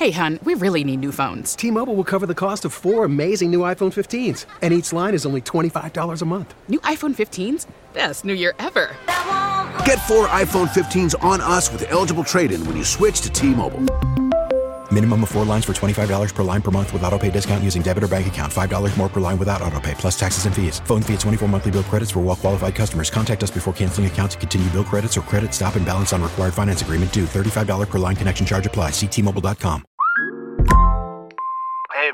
Hey, hun, we really need new phones. T-Mobile will cover the cost of four amazing new iPhone 15s. And each line is only $25 a month. New iPhone 15s? Best new year ever. Get four iPhone 15s on us with eligible trade-in when you switch to T-Mobile. Minimum of 4 lines for $25 per line per month with auto-pay discount using debit or bank account. $5 more per line without auto-pay, plus taxes and fees. Phone fee at 24 monthly bill credits for well-qualified customers. Contact us before canceling account to continue bill credits or credit stop and balance on required finance agreement due. $35 per line connection charge applies. See T-Mobile.com. Hey,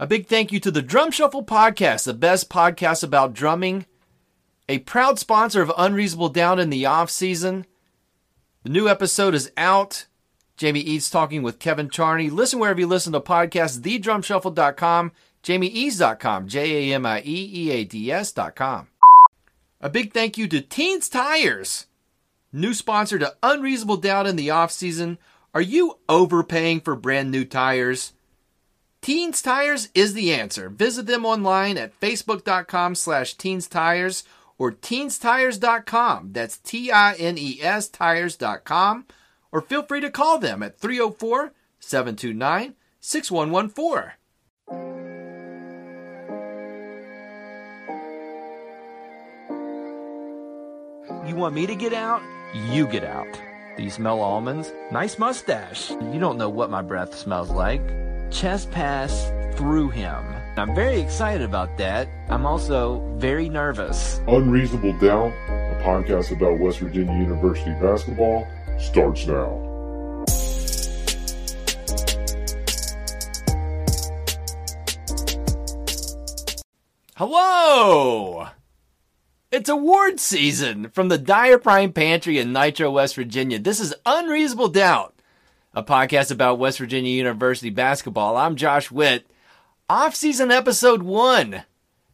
A big thank you to the Drum Shuffle Podcast, the best podcast about drumming. A proud sponsor of Unreasonable Doubt in the off-season. The new episode is out. Jamie Eads talking with Kevin Charney. Listen wherever you listen to podcasts, thedrumshuffle.com, jamieeads.com, JAMIEEADS.com. A big thank you to Teens Tires, new sponsor to Unreasonable Doubt in the offseason. Are you overpaying for brand new tires? Teens Tires is the answer. Visit them online at facebook.com/teenstires or teenstires.com, that's T-I-N-E-S, tires.com, or feel free to call them at 304-729-6114. You want me to get out? You get out. Do you smell almonds? Nice mustache. You don't know what my breath smells like. Chest pass through him. I'm very excited about that. I'm also very nervous. Unreasonable Doubt, a podcast about West Virginia University basketball, starts now. Hello! It's award season from the Dyer Prime Pantry in Nitro, West Virginia. This is Unreasonable Doubt, a podcast about West Virginia University basketball. I'm Josh Witt. Off-season episode 1,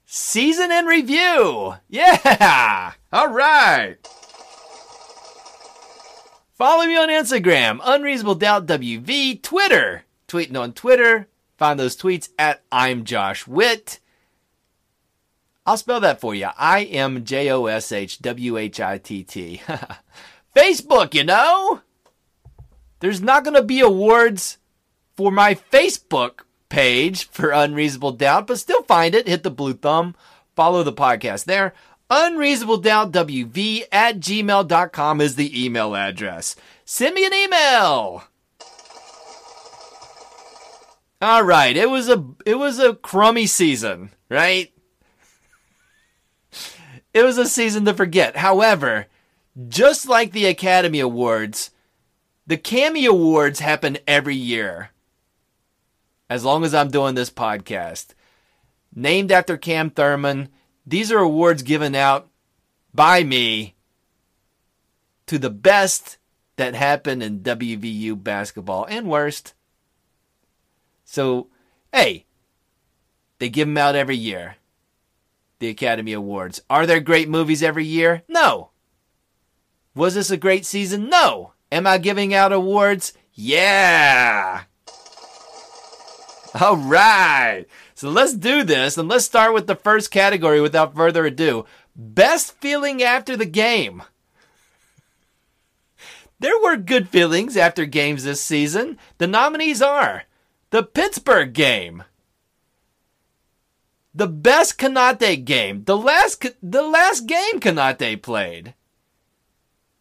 season in review. Yeah! All right. Follow me on Instagram, Unreasonable Doubt WV, Twitter, tweeting on Twitter. Find those tweets at I'm Josh Witt. I'll spell that for you. IMJOSHWHITT. Facebook, you know? There's not going to be awards for my Facebook page for Unreasonable Doubt, but still find it. Hit the blue thumb. Follow the podcast there. unreasonabledoubtwv@gmail.com is the email address. Send me an email. All right, it was a crummy season, right? It was a season to forget. However, just like the Academy Awards, the Cami Awards happen every year, as long as I'm doing this podcast. Named after Cam Thurman, these are awards given out by me to the best that happened in WVU basketball and worst. So, hey, they give them out every year, the Academy Awards. Are there great movies every year? No. Was this a great season? No. Am I giving out awards? Yeah. All right, so let's do this, and let's start with the first category without further ado. Best feeling after the game. There were good feelings after games this season. The nominees are the Pittsburgh game, the best Konate game, the last game Konate played.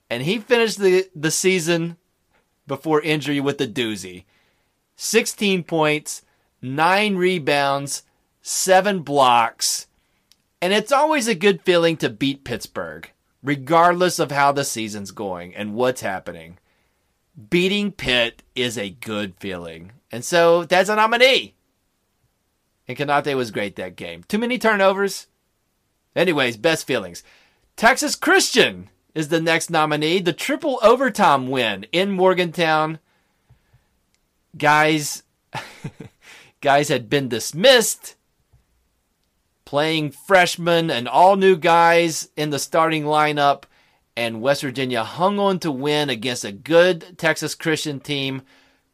And he finished the season before injury with a doozy. 16 points. 9 rebounds, 7 blocks, and it's always a good feeling to beat Pittsburgh, regardless of how the season's going and what's happening. Beating Pitt is a good feeling, and so that's a nominee. And Konate was great that game. Too many turnovers. Anyways, best feelings. Texas Christian is the next nominee. The triple overtime win in Morgantown. Guys... guys had been dismissed, playing freshmen and all new guys in the starting lineup, and West Virginia hung on to win against a good Texas Christian team.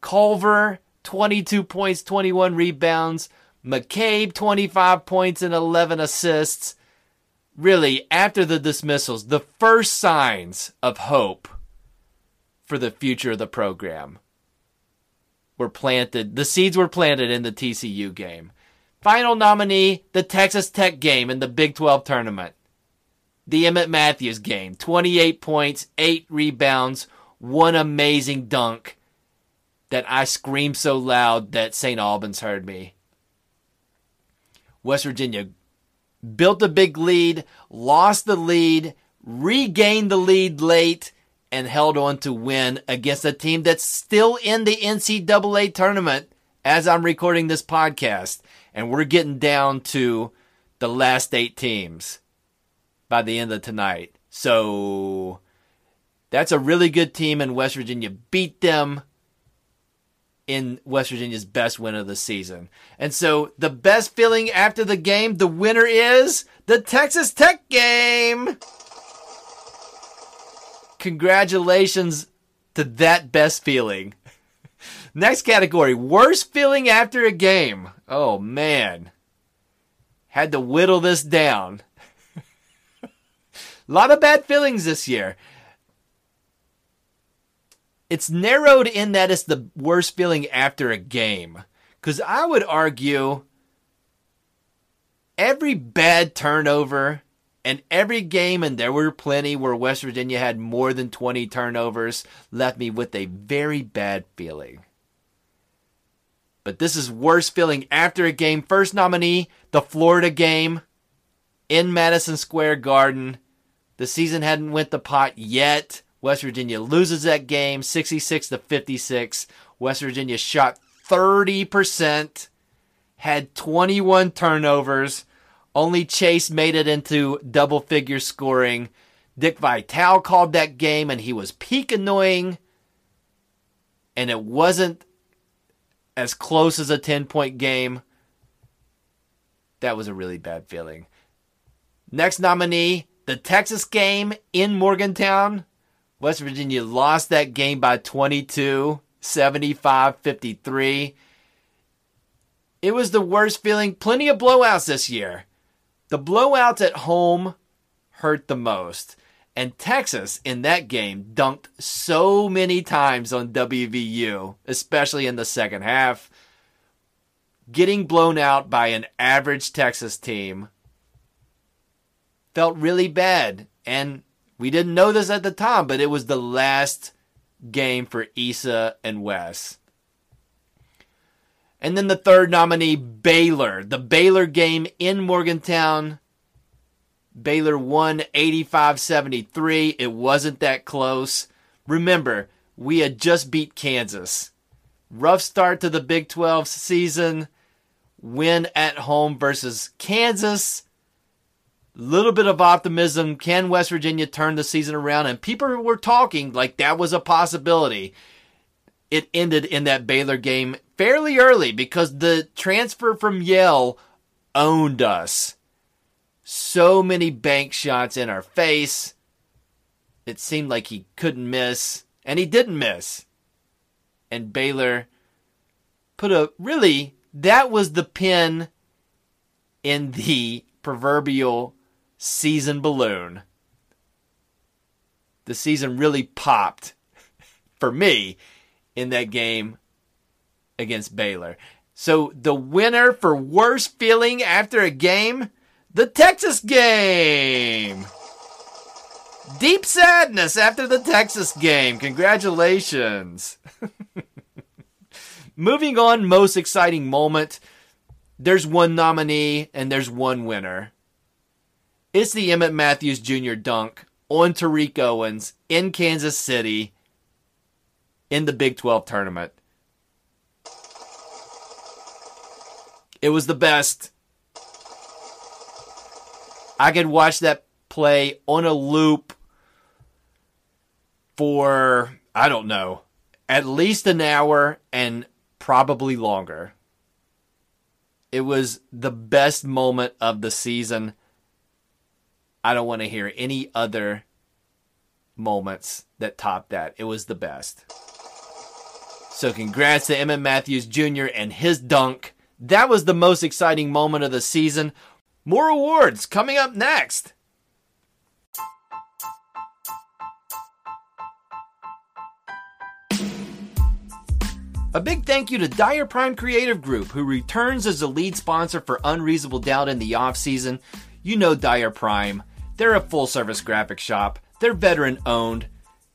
Culver, 22 points, 21 rebounds. McCabe, 25 points and 11 assists. Really, after the dismissals, the first signs of hope for the future of the program were planted. The seeds were planted in the TCU game. Final nominee, the Texas Tech game in the Big 12 tournament. The Emmett Matthews game, 28 points, 8 rebounds, one amazing dunk that I screamed so loud that St. Albans heard me. West Virginia built a big lead, lost the lead, regained the lead late, and held on to win against a team that's still in the NCAA tournament as I'm recording this podcast. And we're getting down to the last 8 teams by the end of tonight. So that's a really good team, and West Virginia beat them in West Virginia's best win of the season. And so the best feeling after the game, the winner is the Texas Tech game. Congratulations to that best feeling. Next category, worst feeling after a game. Oh, man. Had to whittle this down. A lot of bad feelings this year. It's narrowed in that it's the worst feeling after a game. Because I would argue every bad turnover and every game, and there were plenty where West Virginia had more than 20 turnovers, left me with a very bad feeling. But this is worst feeling after a game. First nominee, the Florida game in Madison Square Garden. The season hadn't went to pot yet. West Virginia loses that game, 66-56. West Virginia shot 30%, had 21 turnovers. Only Chase made it into double-figure scoring. Dick Vitale called that game, and he was peak annoying. And it wasn't as close as a 10-point game. That was a really bad feeling. Next nominee, the Texas game in Morgantown. West Virginia lost that game by 22, 75-53. It was the worst feeling. Plenty of blowouts this year. The blowouts at home hurt the most. And Texas, in that game, dunked so many times on WVU, especially in the second half. Getting blown out by an average Texas team felt really bad. And we didn't know this at the time, but it was the last game for Issa and Wes. And then the third nominee, Baylor. The Baylor game in Morgantown. Baylor won 85-73. It wasn't that close. Remember, we had just beat Kansas. Rough start to the Big 12 season. Win at home versus Kansas. Little bit of optimism. Can West Virginia turn the season around? And people were talking like that was a possibility. It ended in that Baylor game fairly early because the transfer from Yale owned us. So many bank shots in our face. It seemed like he couldn't miss, and he didn't miss. And Baylor put a, really, that was the pin in the proverbial season balloon. The season really popped for me in that game against Baylor. So the winner for worst feeling after a game, the Texas game. Deep sadness after the Texas game. Congratulations. Moving on, most exciting moment. There's one nominee and there's one winner. It's the Emmett Matthews Jr. dunk on Tariq Owens in Kansas City in the Big 12 tournament. It was the best. I could watch that play on a loop for, I don't know, at least an hour and probably longer. It was the best moment of the season. I don't want to hear any other moments that top that. It was the best. So congrats to Emmett Matthews Jr. and his dunk. That was the most exciting moment of the season. More awards coming up next. A big thank you to Dyer Prime Creative Group, who returns as the lead sponsor for Unreasonable Doubt in the offseason. You know Dyer Prime. They're a full-service graphic shop. They're veteran-owned.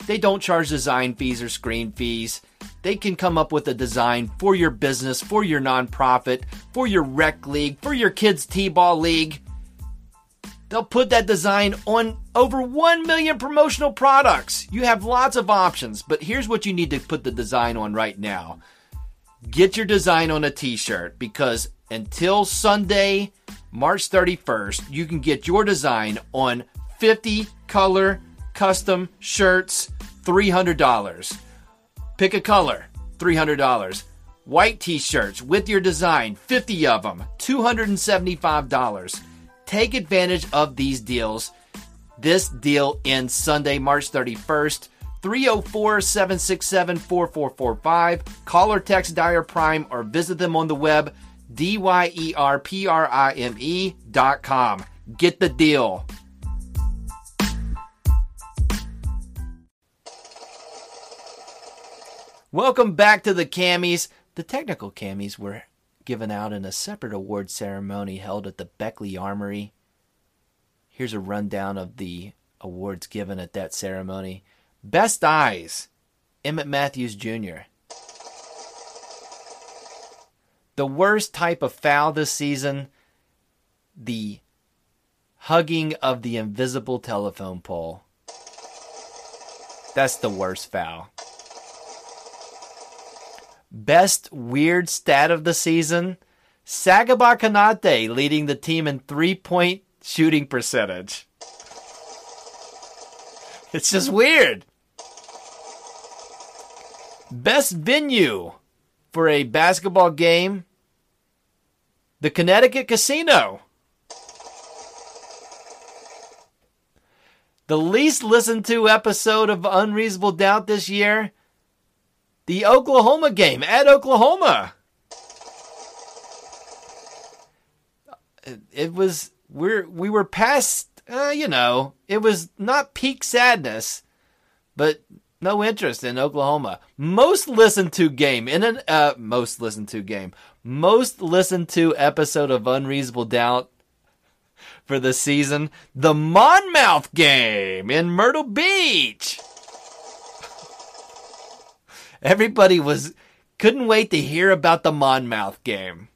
They don't charge design fees or screen fees. They can come up with a design for your business, for your nonprofit, for your rec league, for your kids' t-ball league. They'll put that design on over 1 million promotional products. You have lots of options, but here's what you need to put the design on right now. Get your design on a t-shirt, because until Sunday, March 31st, you can get your design on 50 color custom shirts, $300. Pick a color, $300. White t-shirts with your design, 50 of them, $275. Take advantage of these deals. This deal ends Sunday, March 31st, 304-767-4445. Call or text Dyer Prime or visit them on the web, DyerPrime.com. Get the deal. Welcome back to the Cammies. The technical Cammies were given out in a separate award ceremony held at the Beckley Armory. Here's a rundown of the awards given at that ceremony. Best Eyes, Emmett Matthews Jr. The worst type of foul this season, the hugging of the invisible telephone pole. That's the worst foul. Best weird stat of the season, Sagaba Konate leading the team in three-point shooting percentage. It's just weird. Best venue for a basketball game, the Connecticut Casino. The least listened to episode of Unreasonable Doubt this year, the Oklahoma game at Oklahoma. It was, we were past, it was not peak sadness, but no interest in Oklahoma. Most listened to episode of Unreasonable Doubt for the season, the Monmouth game in Myrtle Beach. Everybody couldn't wait to hear about the Monmouth game.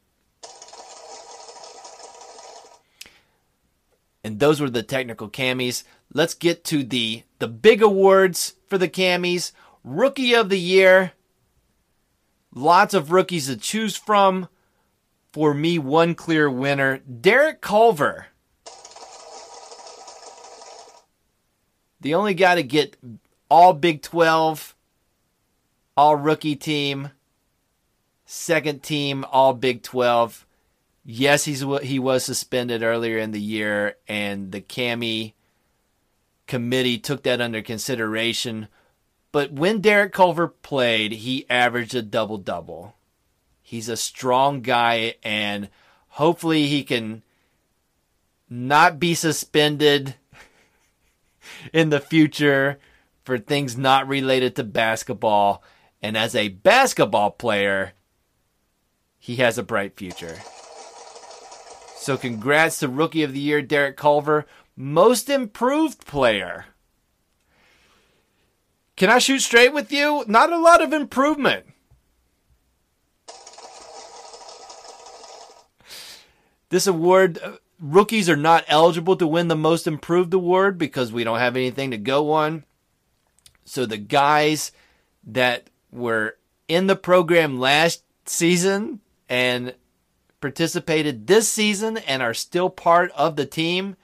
And those were the technical Cammies. Let's get to the big awards for the Cammies. Rookie of the Year. Lots of rookies to choose from. For me, one clear winner, Derek Culver. The only guy to get all Big 12. All-rookie team, second team, All-Big 12. Yes, he was suspended earlier in the year, and the Cami committee took that under consideration. But when Derek Culver played, he averaged a double-double. He's a strong guy, and hopefully he can not be suspended in the future for things not related to basketball. And as a basketball player, he has a bright future. So congrats to Rookie of the Year, Derek Culver. Most Improved Player. Can I shoot straight with you? Not a lot of improvement. This award, rookies are not eligible to win the Most Improved award because we don't have anything to go on. So the guys that were in the program last season and participated this season and are still part of the team.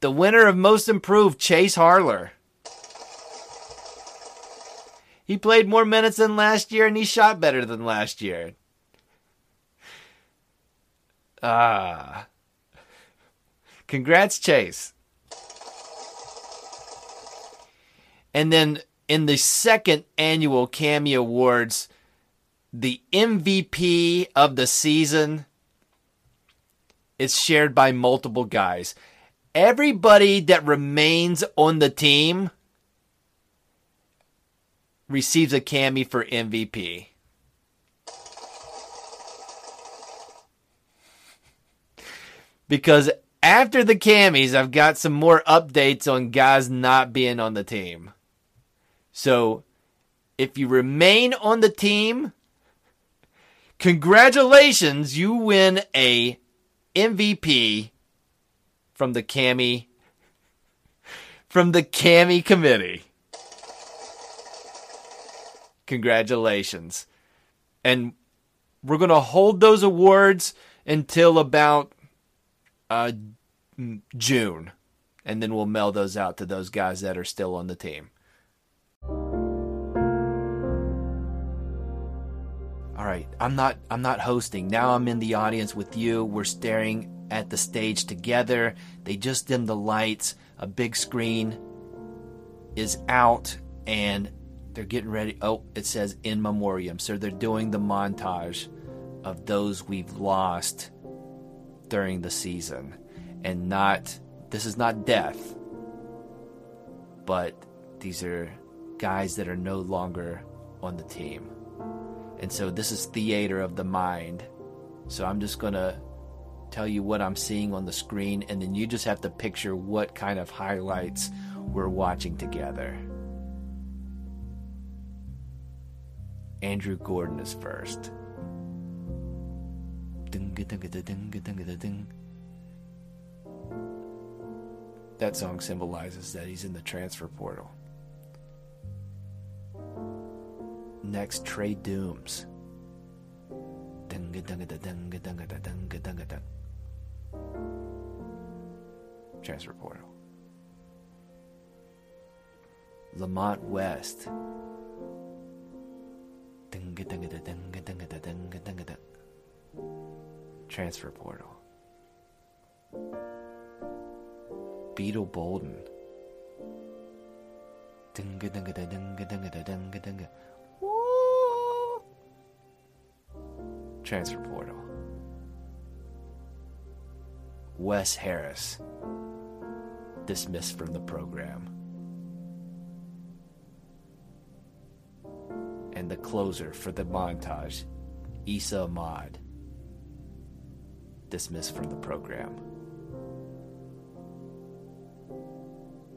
The winner of Most Improved, Chase Harler. He played more minutes than last year and he shot better than last year. Ah. Congrats, Chase. And then in the second annual Cami Awards, the MVP of the season is shared by multiple guys. Everybody that remains on the team receives a Cami for MVP. Because after the Camis, I've got some more updates on guys not being on the team. So if you remain on the team, congratulations, you win a MVP from the Cami committee. Congratulations. And we're going to hold those awards until about June. And then we'll mail those out to those guys that are still on the team. All right, I'm not hosting. Now I'm in the audience with you. We're staring at the stage together. They just dimmed the lights. A big screen is out and they're getting ready. Oh, it says in memoriam. So they're doing the montage of those we've lost during the season. And this is not death, but these are guys that are no longer on the team. And so this is theater of the mind. So I'm just going to tell you what I'm seeing on the screen, and then you just have to picture what kind of highlights we're watching together. Andrew Gordon is first. That song symbolizes that he's in the transfer portal. Next, Trey Dooms. Transfer portal. Lamont West. Transfer portal. Beetle Bolden. Transfer portal. Wes Harris. Dismissed from the program. And the closer for the montage, Issa Ahmad. Dismissed from the program.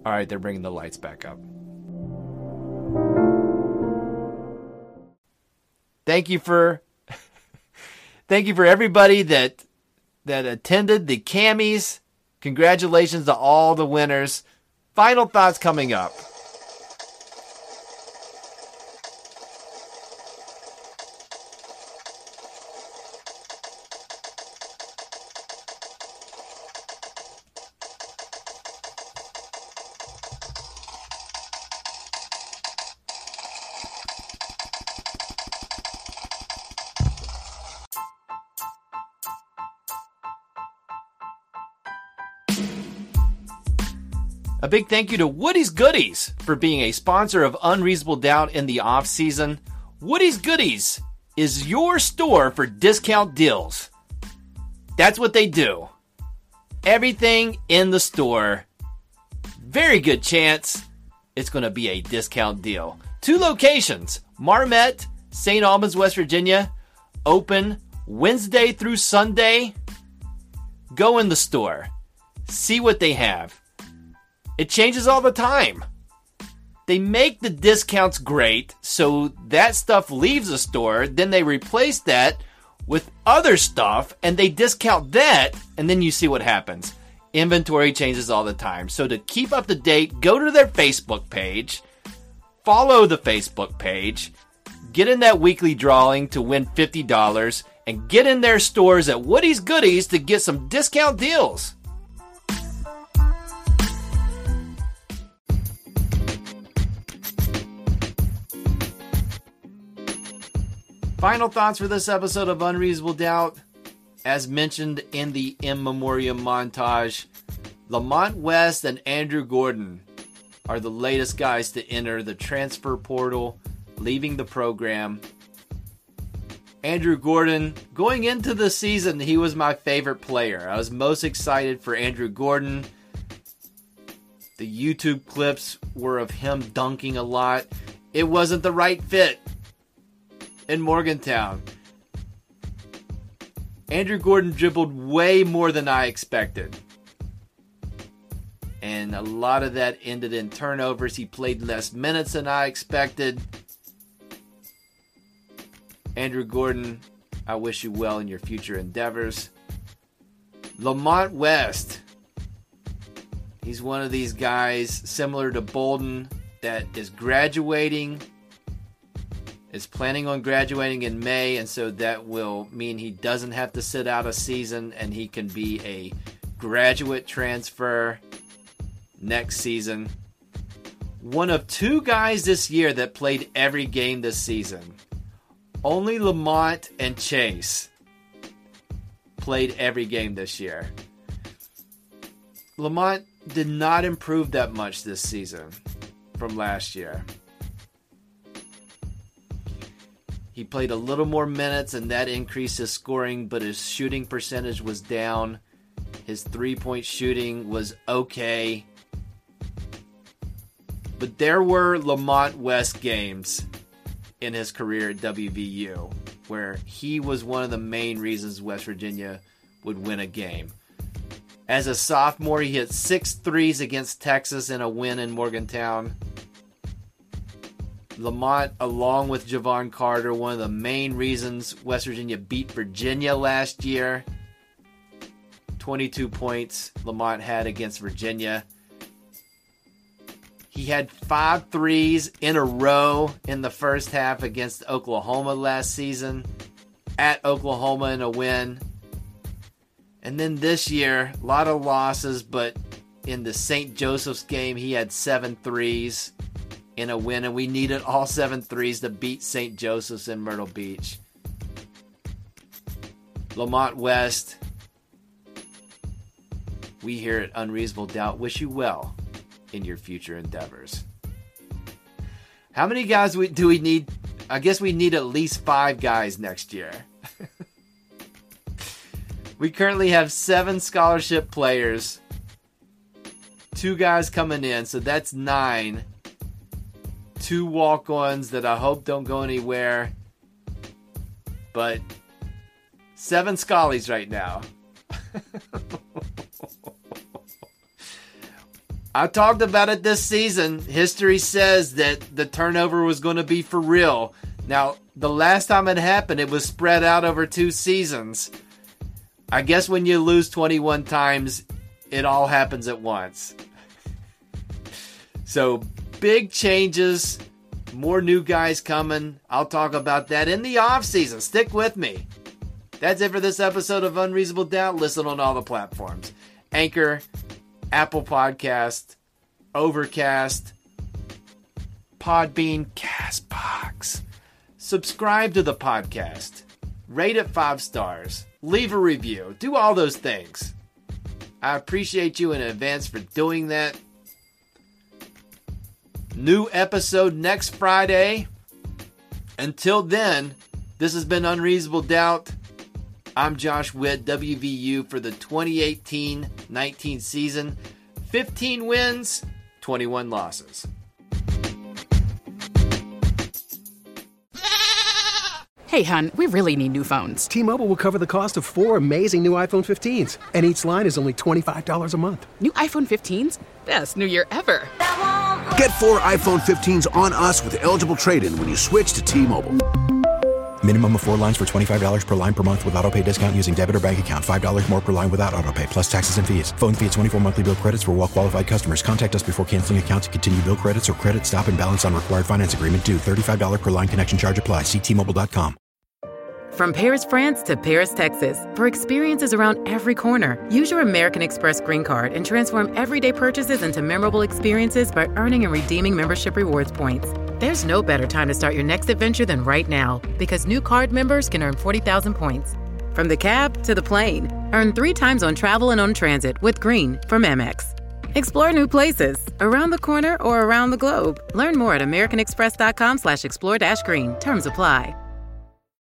All right, they're bringing the lights back up. Thank you for everybody that attended the Camis. Congratulations to all the winners. Final thoughts coming up. A big thank you to Woody's Goodies for being a sponsor of Unreasonable Doubt in the off-season. Woody's Goodies is your store for discount deals. That's what they do. Everything in the store. Very good chance it's going to be a discount deal. 2 locations, Marmette, St. Albans, West Virginia, open Wednesday through Sunday. Go in the store. See what they have. It changes all the time. They make the discounts great, so that stuff leaves the store, then they replace that with other stuff, and they discount that, and then you see what happens. Inventory changes all the time. So to keep up to date, go to their Facebook page, follow the Facebook page, get in that weekly drawing to win $50, and get in their stores at Woody's Goodies to get some discount deals. Final thoughts for this episode of Unreasonable Doubt. As mentioned in the In Memoriam montage, Lamont West and Andrew Gordon are the latest guys to enter the transfer portal, leaving the program. Andrew Gordon, going into the season, he was my favorite player. I was most excited for Andrew Gordon. The YouTube clips were of him dunking a lot. It wasn't the right fit in Morgantown. Andrew Gordon dribbled way more than I expected. And a lot of that ended in turnovers. He played less minutes than I expected. Andrew Gordon, I wish you well in your future endeavors. Lamont West. He's one of these guys similar to Bolden that is graduating. Is planning on graduating in May, and so that will mean he doesn't have to sit out a season and he can be a graduate transfer next season. One of two guys this year that played every game this season. Only Lamont and Chase played every game this year. Lamont did not improve that much this season from last year. He played a little more minutes, and that increased his scoring, but his shooting percentage was down. His three-point shooting was okay. But there were Lamont West games in his career at WVU where he was one of the main reasons West Virginia would win a game. As a sophomore, he hit 6 threes against Texas in a win in Morgantown. Lamont, along with Javon Carter, one of the main reasons West Virginia beat Virginia last year. 22 points Lamont had against Virginia. He had 5 threes in a row in the first half against Oklahoma last season. At Oklahoma in a win. And then this year, a lot of losses, but in the St. Joseph's game, he had 7 threes. In a win, and we needed all 7 threes to beat St. Joseph's in Myrtle Beach. Lamont West, we here at Unreasonable Doubt wish you well in your future endeavors. How many guys do we need? I guess we need at least 5 guys next year. We currently have 7 scholarship players, 2 guys coming in, so that's 9. 2 walk-ons that I hope don't go anywhere. But 7 Scullies right now. I talked about it this season. History says that the turnover was going to be for real. Now, the last time it happened, it was spread out over 2 seasons. I guess when you lose 21 times, it all happens at once. So, big changes, more new guys coming. I'll talk about that in the off season. Stick with me. That's it for this episode of Unreasonable Doubt. Listen on all the platforms. Anchor, Apple Podcast, Overcast, Podbean, CastBox. Subscribe to the podcast. Rate it 5 stars. Leave a review. Do all those things. I appreciate you in advance for doing that. New episode next Friday. Until then, this has been Unreasonable Doubt. I'm Josh Witt, WVU for the 2018-19 season. 15 wins, 21 losses. Hey, hun, we really need new phones. T-Mobile will cover the cost of 4 amazing new iPhone 15s. And each line is only $25 a month. New iPhone 15s? Best new year ever. Get 4 iPhone 15s on us with eligible trade-in when you switch to T-Mobile. Minimum of 4 lines for $25 per line per month with auto pay discount using debit or bank account. $5 more per line without auto pay, plus taxes and fees. Phone fee at 24 monthly bill credits for well-qualified customers. Contact us before canceling account to continue bill credits or credit stop and balance on required finance agreement due. $35 per line connection charge applies. See T-Mobile.com. From Paris, France to Paris, Texas, for experiences around every corner, use your American Express Green Card and transform everyday purchases into memorable experiences by earning and redeeming membership rewards points. There's no better time to start your next adventure than right now, because new card members can earn 40,000 points. From the cab to the plane, earn 3 times on travel and on transit with Green from Amex. Explore new places around the corner or around the globe. Learn more at americanexpress.com/explore-green. Terms apply.